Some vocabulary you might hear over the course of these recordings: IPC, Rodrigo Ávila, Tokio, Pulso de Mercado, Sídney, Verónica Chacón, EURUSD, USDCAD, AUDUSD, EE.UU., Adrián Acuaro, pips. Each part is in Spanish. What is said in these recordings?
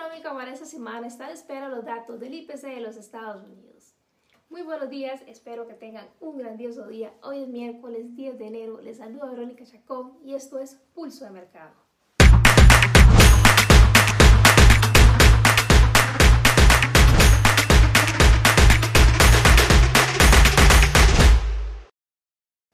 económica para esta semana está de espera los datos del IPC de los Estados Unidos. Muy buenos días, espero que tengan un grandioso día. Hoy es miércoles 10 de enero, les saluda Verónica Chacón y esto es Pulso de Mercado.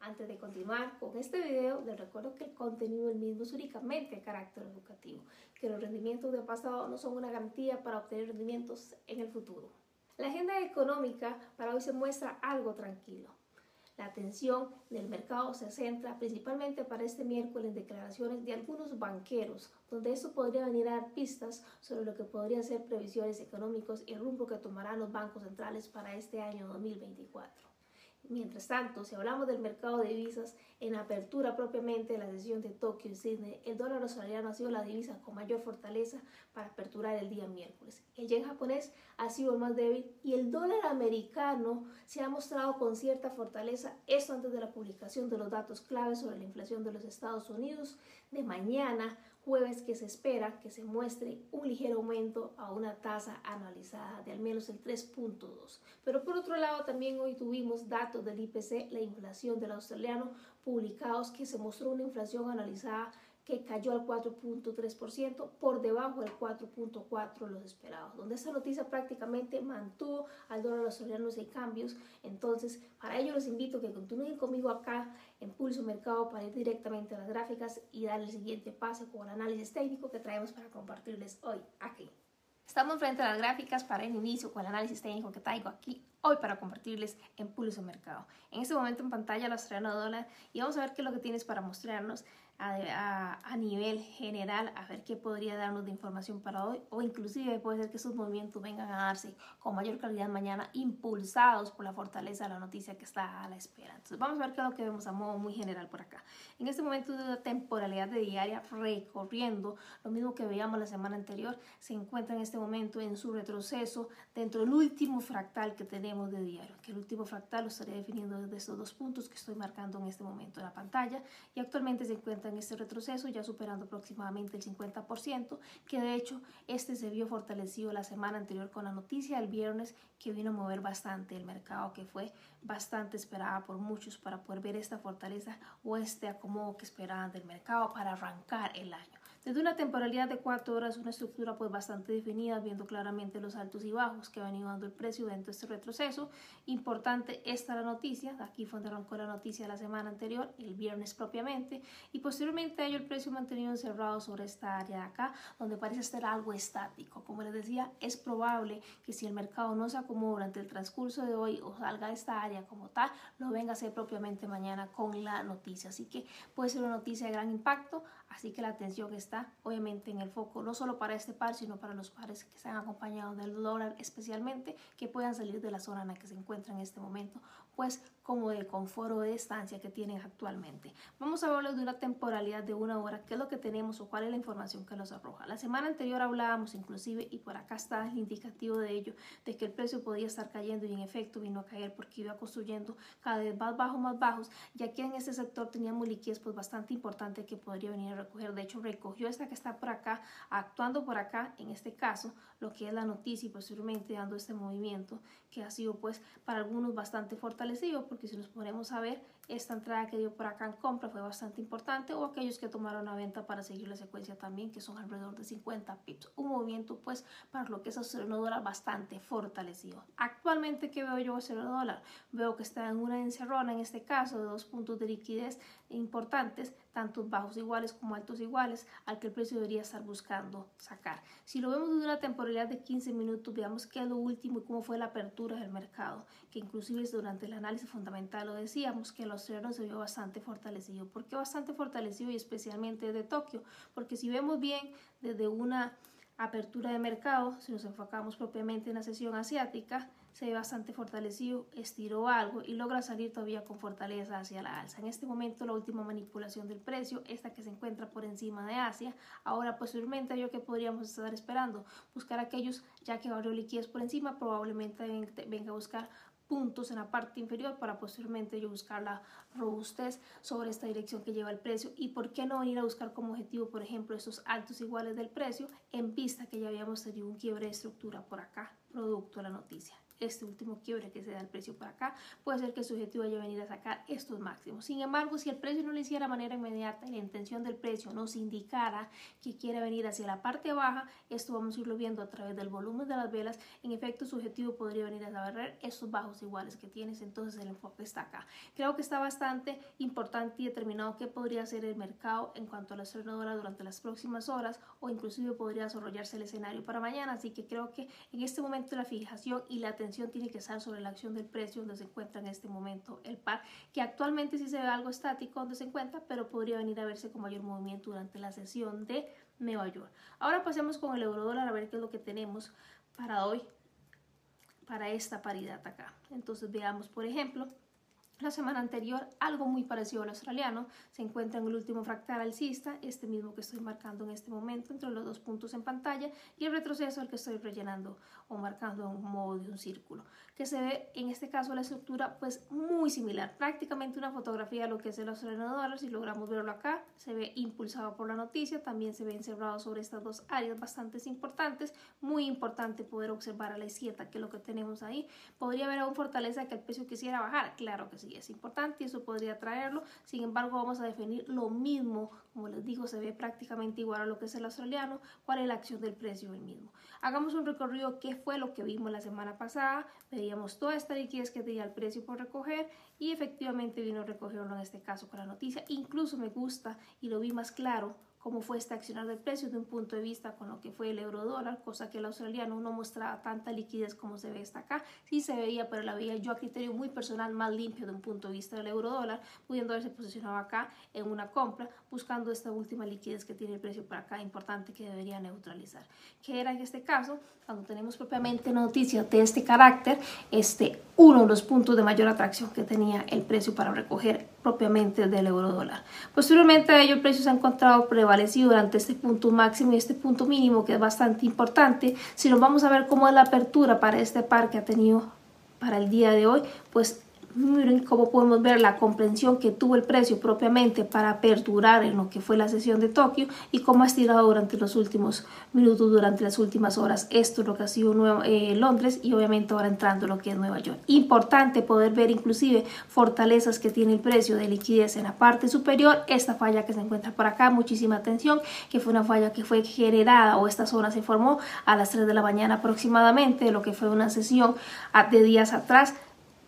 Antes de continuar con este video, les recuerdo que el contenido del mismo es únicamente de carácter educativo, que los rendimientos del pasado no son una garantía para obtener rendimientos en el futuro. La agenda económica para hoy se muestra algo tranquilo. La atención del mercado se centra principalmente para este miércoles en declaraciones de algunos banqueros, donde eso podría venir a dar pistas sobre lo que podrían ser previsiones económicas y el rumbo que tomarán los bancos centrales para este año 2024. Mientras tanto, si hablamos del mercado de divisas, en apertura propiamente de la sesión de Tokio y Sídney, el dólar australiano ha sido la divisa con mayor fortaleza para aperturar el día miércoles. El yen japonés ha sido el más débil y el dólar americano se ha mostrado con cierta fortaleza, esto antes de la publicación de los datos claves sobre la inflación de los Estados Unidos de mañana, jueves, que se espera que se muestre un ligero aumento a una tasa anualizada de al menos el 3.2. Pero por otro lado, también hoy tuvimos datos del IPC, la inflación del australiano, publicados, que se mostró una inflación anualizada que cayó al 4.3%, por debajo del 4.4% los esperados, donde esta noticia prácticamente mantuvo al dólar australiano sin cambios. Entonces, para ello los invito a que continúen conmigo acá en Pulso Mercado para ir directamente a las gráficas y dar el siguiente paso con el análisis técnico que traemos para compartirles hoy aquí. Estamos frente a las gráficas para el inicio con el análisis técnico que traigo aquí hoy para compartirles en Pulso Mercado. En este momento en pantalla el australiano dólar y vamos a ver qué es lo que tienes para mostrarnos a nivel general, a ver qué podría darnos de información para hoy, o inclusive puede ser que esos movimientos vengan a darse con mayor calidad mañana, impulsados por la fortaleza de la noticia que está a la espera. Entonces vamos a ver qué es lo que vemos a modo muy general por acá. En este momento de la temporalidad de diaria recorriendo lo mismo que veíamos la semana anterior, se encuentra en este momento en su retroceso dentro del último fractal que tenemos de diario, que el último fractal lo estaré definiendo desde estos dos puntos que estoy marcando en este momento en la pantalla, y actualmente se encuentra en este retroceso, ya superando aproximadamente el 50%, que de hecho este se vio fortalecido la semana anterior con la noticia del viernes que vino a mover bastante el mercado, que fue bastante esperada por muchos para poder ver esta fortaleza o este acomodo que esperaban del mercado para arrancar el año. Desde una temporalidad de 4 horas, una estructura pues bastante definida, viendo claramente los altos y bajos que ha venido dando el precio dentro de este retroceso. Importante esta la noticia, aquí fue donde arrancó la noticia la semana anterior, el viernes propiamente, y posteriormente a ello el precio mantenido encerrado sobre esta área de acá, donde parece estar algo estático. Como les decía, es probable que si el mercado no se acomoda durante el transcurso de hoy o salga de esta área como tal, lo venga a hacer propiamente mañana con la noticia. Así que puede ser una noticia de gran impacto, así que la atención está obviamente en el foco, no solo para este par, sino para los pares que están acompañados del dólar especialmente, que puedan salir de la zona en la que se encuentran en este momento, pues como de confort o de distancia que tienen actualmente. Vamos a hablar de una temporalidad de una hora, qué es lo que tenemos o cuál es la información que nos arroja. La semana anterior hablábamos inclusive, y por acá está el indicativo de ello, de que el precio podía estar cayendo y en efecto vino a caer porque iba construyendo cada vez más bajos, ya que en este sector teníamos liquidez pues bastante importante que podría venir a recoger. De hecho recogió esta que está por acá, actuando por acá, en este caso, lo que es la noticia y posteriormente dando este movimiento que ha sido pues para algunos bastante fortalecido, porque si nos ponemos a ver, esta entrada que dio por acá en compra fue bastante importante, o aquellos que tomaron a venta para seguir la secuencia también, que son alrededor de 50 pips. Un movimiento pues para lo que es australiano dólar bastante fortalecido. Actualmente, ¿qué veo yo australiano dólar? Veo que está en una encerrona, en este caso, de 2 puntos de liquidez importantes, tanto bajos iguales como altos iguales, al que el precio debería estar buscando sacar. Si lo vemos de una temporalidad de 15 minutos, veamos qué es lo último y cómo fue la apertura del mercado, que inclusive durante el análisis fundamental lo decíamos, que el australiano se vio bastante fortalecido. ¿Por qué bastante fortalecido y especialmente desde Tokio? Porque si vemos bien, desde una apertura de mercado, si nos enfocamos propiamente en la sesión asiática, se ve bastante fortalecido, estiró algo y logra salir todavía con fortaleza hacia la alza. En este momento la última manipulación del precio, esta que se encuentra por encima de Asia, ahora posteriormente yo que podríamos estar esperando, buscar aquellos, ya que varios liquidez por encima, probablemente venga a buscar puntos en la parte inferior para posteriormente yo buscar la robustez sobre esta dirección que lleva el precio. Y por qué no ir a buscar como objetivo, por ejemplo, estos altos iguales del precio, en vista que ya habíamos tenido un quiebre de estructura por acá, producto de la noticia. Este último quiebre que se da el precio por acá, puede ser que su objetivo haya venido a sacar estos máximos. Sin embargo, si el precio no lo hiciera de manera inmediata y la intención del precio nos indicara que quiere venir hacia la parte baja, esto vamos a irlo viendo a través del volumen de las velas. En efecto, su objetivo podría venir a barrer estos bajos iguales que tienes. Entonces el enfoque está acá. Creo que está bastante importante y determinado qué podría hacer el mercado en cuanto a la cerradura durante las próximas horas, o inclusive podría desarrollarse el escenario para mañana. Así que creo que en este momento la fijación y la atención tiene que estar sobre la acción del precio donde se encuentra en este momento el par, que actualmente sí se ve algo estático donde se encuentra, pero podría venir a verse con mayor movimiento durante la sesión de Nueva York. Ahora pasemos con el euro dólar a ver qué es lo que tenemos para hoy, para esta paridad acá. Entonces veamos, por ejemplo, la semana anterior, algo muy parecido al australiano, se encuentra en el último fractal alcista, este mismo que estoy marcando en este momento entre los dos puntos en pantalla, y el retroceso al que estoy rellenando o marcando en modo de un círculo, que se ve en este caso la estructura pues muy similar, prácticamente una fotografía de lo que es el australiano dólar. Si logramos verlo acá, se ve impulsado por la noticia, también se ve encerrado sobre estas dos áreas bastante importantes. Muy importante poder observar a la izquierda que es lo que tenemos ahí. Podría haber aún fortaleza que el precio quisiera bajar, claro que sí. Es importante y eso podría traerlo. Sin embargo, vamos a definir lo mismo, como les digo, se ve prácticamente igual a lo que es el australiano. ¿Cuál es la acción del precio el mismo? Hagamos un recorrido. ¿Qué fue lo que vimos la semana pasada? Veíamos toda esta liquidez que tenía el precio por recoger y efectivamente vino a recogerlo en este caso con la noticia. Incluso me gusta y lo vi más claro cómo fue este accionar del precio de un punto de vista con lo que fue el euro dólar, cosa que el australiano no mostraba tanta liquidez como se ve esta acá. Sí se veía, pero la veía yo a criterio muy personal más limpio de un punto de vista del euro dólar, pudiendo haberse posicionado acá en una compra, buscando esta última liquidez que tiene el precio para acá, importante, que debería neutralizar. Que era en este caso, cuando tenemos propiamente noticias de este carácter, uno de los puntos de mayor atracción que tenía el precio para recoger propiamente del euro dólar. Posteriormente a ello, el precio se ha encontrado prevalecido durante este punto máximo y este punto mínimo, que es bastante importante. Si nos vamos a ver cómo es la apertura para este par que ha tenido para el día de hoy, pues miren cómo podemos ver la comprensión que tuvo el precio propiamente para aperturar en lo que fue la sesión de Tokio y cómo ha estirado durante los últimos minutos, durante las últimas horas. Esto es lo que ha sido Londres y obviamente ahora entrando lo que es Nueva York. Importante poder ver inclusive fortalezas que tiene el precio de liquidez en la parte superior. Esta falla que se encuentra por acá, muchísima atención, que fue una falla que fue generada, o esta zona se formó a las 3 de la mañana aproximadamente, de lo que fue una sesión de días atrás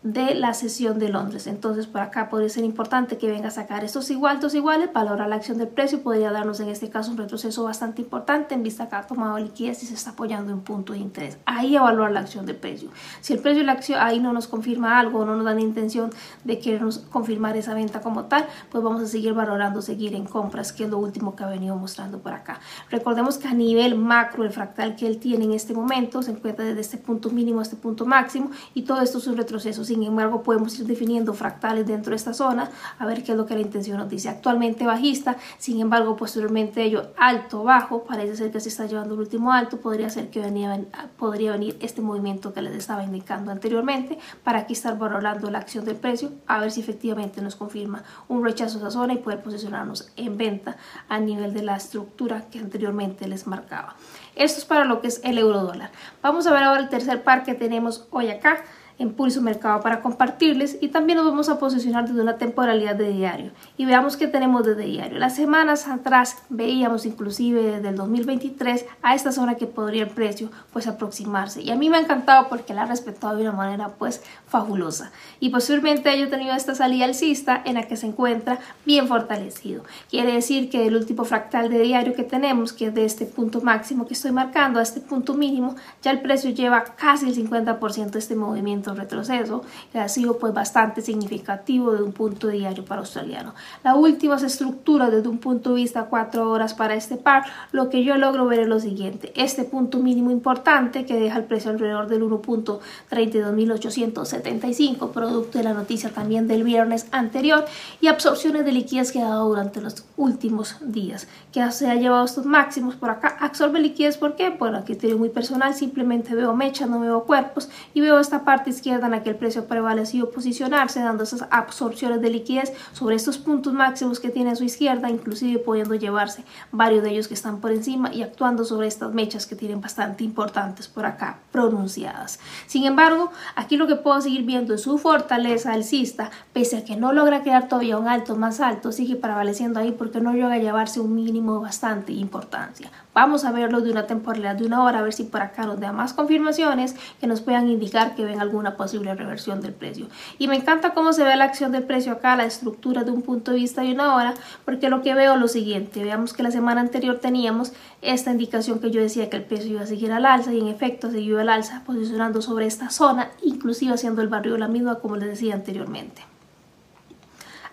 de la sesión de Londres. Entonces por acá podría ser importante que venga a sacar estos dos iguales, valorar la acción del precio. Podría darnos en este caso un retroceso bastante importante en vista que ha tomado liquidez y se está apoyando en punto de interés. Ahí evaluar la acción del precio. Si el precio y la acción ahí no nos confirma algo, no nos dan intención de querernos confirmar esa venta como tal, pues vamos a seguir valorando, seguir en compras, que es lo último que ha venido mostrando por acá. Recordemos que a nivel macro el fractal que él tiene en este momento se encuentra desde este punto mínimo a este punto máximo, y todo esto es un retroceso. Sin embargo, podemos ir definiendo fractales dentro de esta zona, a ver qué es lo que la intención nos dice. Actualmente bajista, sin embargo, posteriormente ello alto, bajo, parece ser que se está llevando el último alto. Podría ser que podría venir este movimiento que les estaba indicando anteriormente, para aquí estar valorando la acción del precio, a ver si efectivamente nos confirma un rechazo a esa zona y poder posicionarnos en venta a nivel de la estructura que anteriormente les marcaba. Esto es para lo que es el euro dólar. Vamos a ver ahora el tercer par que tenemos hoy acá en Pulso Mercado para compartirles, y también nos vamos a posicionar desde una temporalidad de diario. Y veamos qué tenemos desde diario. Las semanas atrás veíamos inclusive desde el 2023 a esta zona que podría el precio pues aproximarse, y a mí me ha encantado porque la ha respetado de una manera pues fabulosa, y posteriormente haya tenido esta salida alcista en la que se encuentra bien fortalecido. Quiere decir que el último fractal de diario que tenemos, que es de este punto máximo que estoy marcando a este punto mínimo, ya el precio lleva casi el 50% de este movimiento retroceso, que ha sido pues bastante significativo de un punto diario para australiano. La última estructura desde un punto de vista 4 horas para este par, lo que yo logro ver es lo siguiente: este punto mínimo importante que deja el precio alrededor del 1.32875, producto de la noticia también del viernes anterior, y absorciones de liquidez que ha dado durante los últimos días, que se ha llevado estos máximos por acá. Absorbe liquidez, ¿por qué? Bueno, aquí estoy muy personal, simplemente veo mechas, no veo cuerpos, y veo esta parte izquierda en la que el precio prevaleció posicionarse, dando esas absorciones de liquidez sobre estos puntos máximos que tiene a su izquierda, inclusive pudiendo llevarse varios de ellos que están por encima y actuando sobre estas mechas que tienen bastante importantes por acá pronunciadas. Sin embargo, aquí lo que puedo seguir viendo es su fortaleza alcista, pese a que no logra crear todavía un alto más alto, sigue prevaleciendo ahí porque no logra llevarse un mínimo de bastante importancia. Vamos a verlo de una temporalidad de una hora, a ver si por acá nos da más confirmaciones que nos puedan indicar que ven alguna posible reversión del precio. Y me encanta cómo se ve la acción del precio acá, la estructura de un punto de vista de una hora, porque lo que veo es lo siguiente. Veamos que la semana anterior teníamos esta indicación que yo decía que el precio iba a seguir al alza, y en efecto siguió al alza, posicionando sobre esta zona, inclusive haciendo el barrio la misma como les decía anteriormente.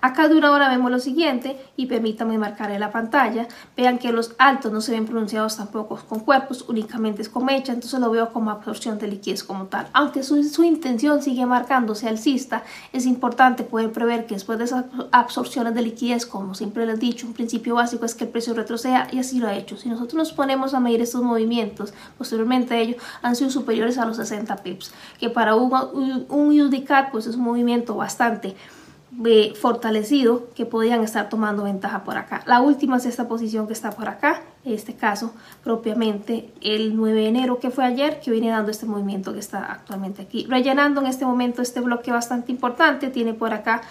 Acá de una hora vemos lo siguiente, y permítanme marcar en la pantalla. Vean que los altos no se ven pronunciados tampoco con cuerpos, únicamente es con mecha, entonces lo veo como absorción de liquidez como tal. Aunque su intención sigue marcándose alcista, es importante poder prever que después de esas absorciones de liquidez, como siempre les he dicho, un principio básico es que el precio retroceda, y así lo ha hecho. Si nosotros nos ponemos a medir estos movimientos, posteriormente ellos han sido superiores a los 60 pips, que para un USDCAD pues es un movimiento bastante fortalecido que podían estar tomando ventaja por acá. La última es esta posición que está por acá, en este caso propiamente el 9 de enero que fue ayer, que viene dando este movimiento que está actualmente aquí, rellenando en este momento este bloque bastante importante. Tiene por acá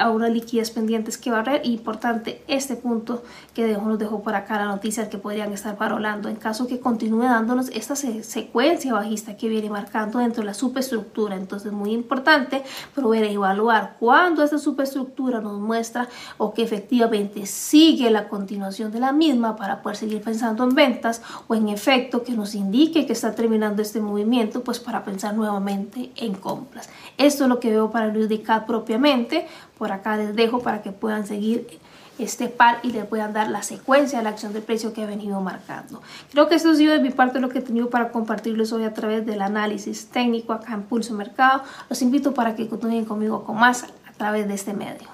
ahora liquidez pendientes que barrer, importante este punto que nos dejó por acá la noticia que podrían estar parolando en caso que continúe dándonos esta secuencia bajista que viene marcando dentro de la subestructura. Entonces muy importante proveer y evaluar cuándo estas superestructura nos muestra o que efectivamente sigue la continuación de la misma para poder seguir pensando en ventas, o en efecto que nos indique que está terminando este movimiento pues para pensar nuevamente en compras. Esto es lo que veo para el USDCAD propiamente. Por acá les dejo para que puedan seguir este par y le puedan dar la secuencia de la acción del precio que ha venido marcando. Creo que esto ha sido de mi parte lo que he tenido para compartirles hoy a través del análisis técnico acá en Pulso Mercado. Los invito para que continúen conmigo con más a través de este medio.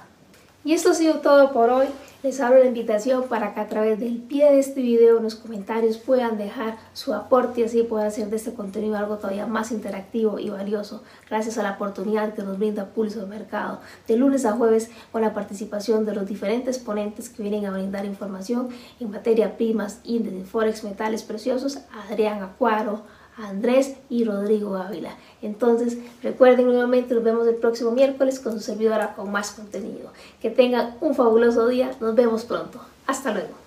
Y esto ha sido todo por hoy. Les abro la invitación para que a través del pie de este video en los comentarios puedan dejar su aporte y así puedan hacer de este contenido algo todavía más interactivo y valioso, gracias a la oportunidad que nos brinda Pulso de Mercado de lunes a jueves con la participación de los diferentes ponentes que vienen a brindar información en materia primas, índices, forex, metales preciosos, Adrián Acuaro, Andrés y Rodrigo Ávila. Entonces recuerden nuevamente, nos vemos el próximo miércoles con su servidora con más contenido. Que tengan un fabuloso día, nos vemos pronto. Hasta luego.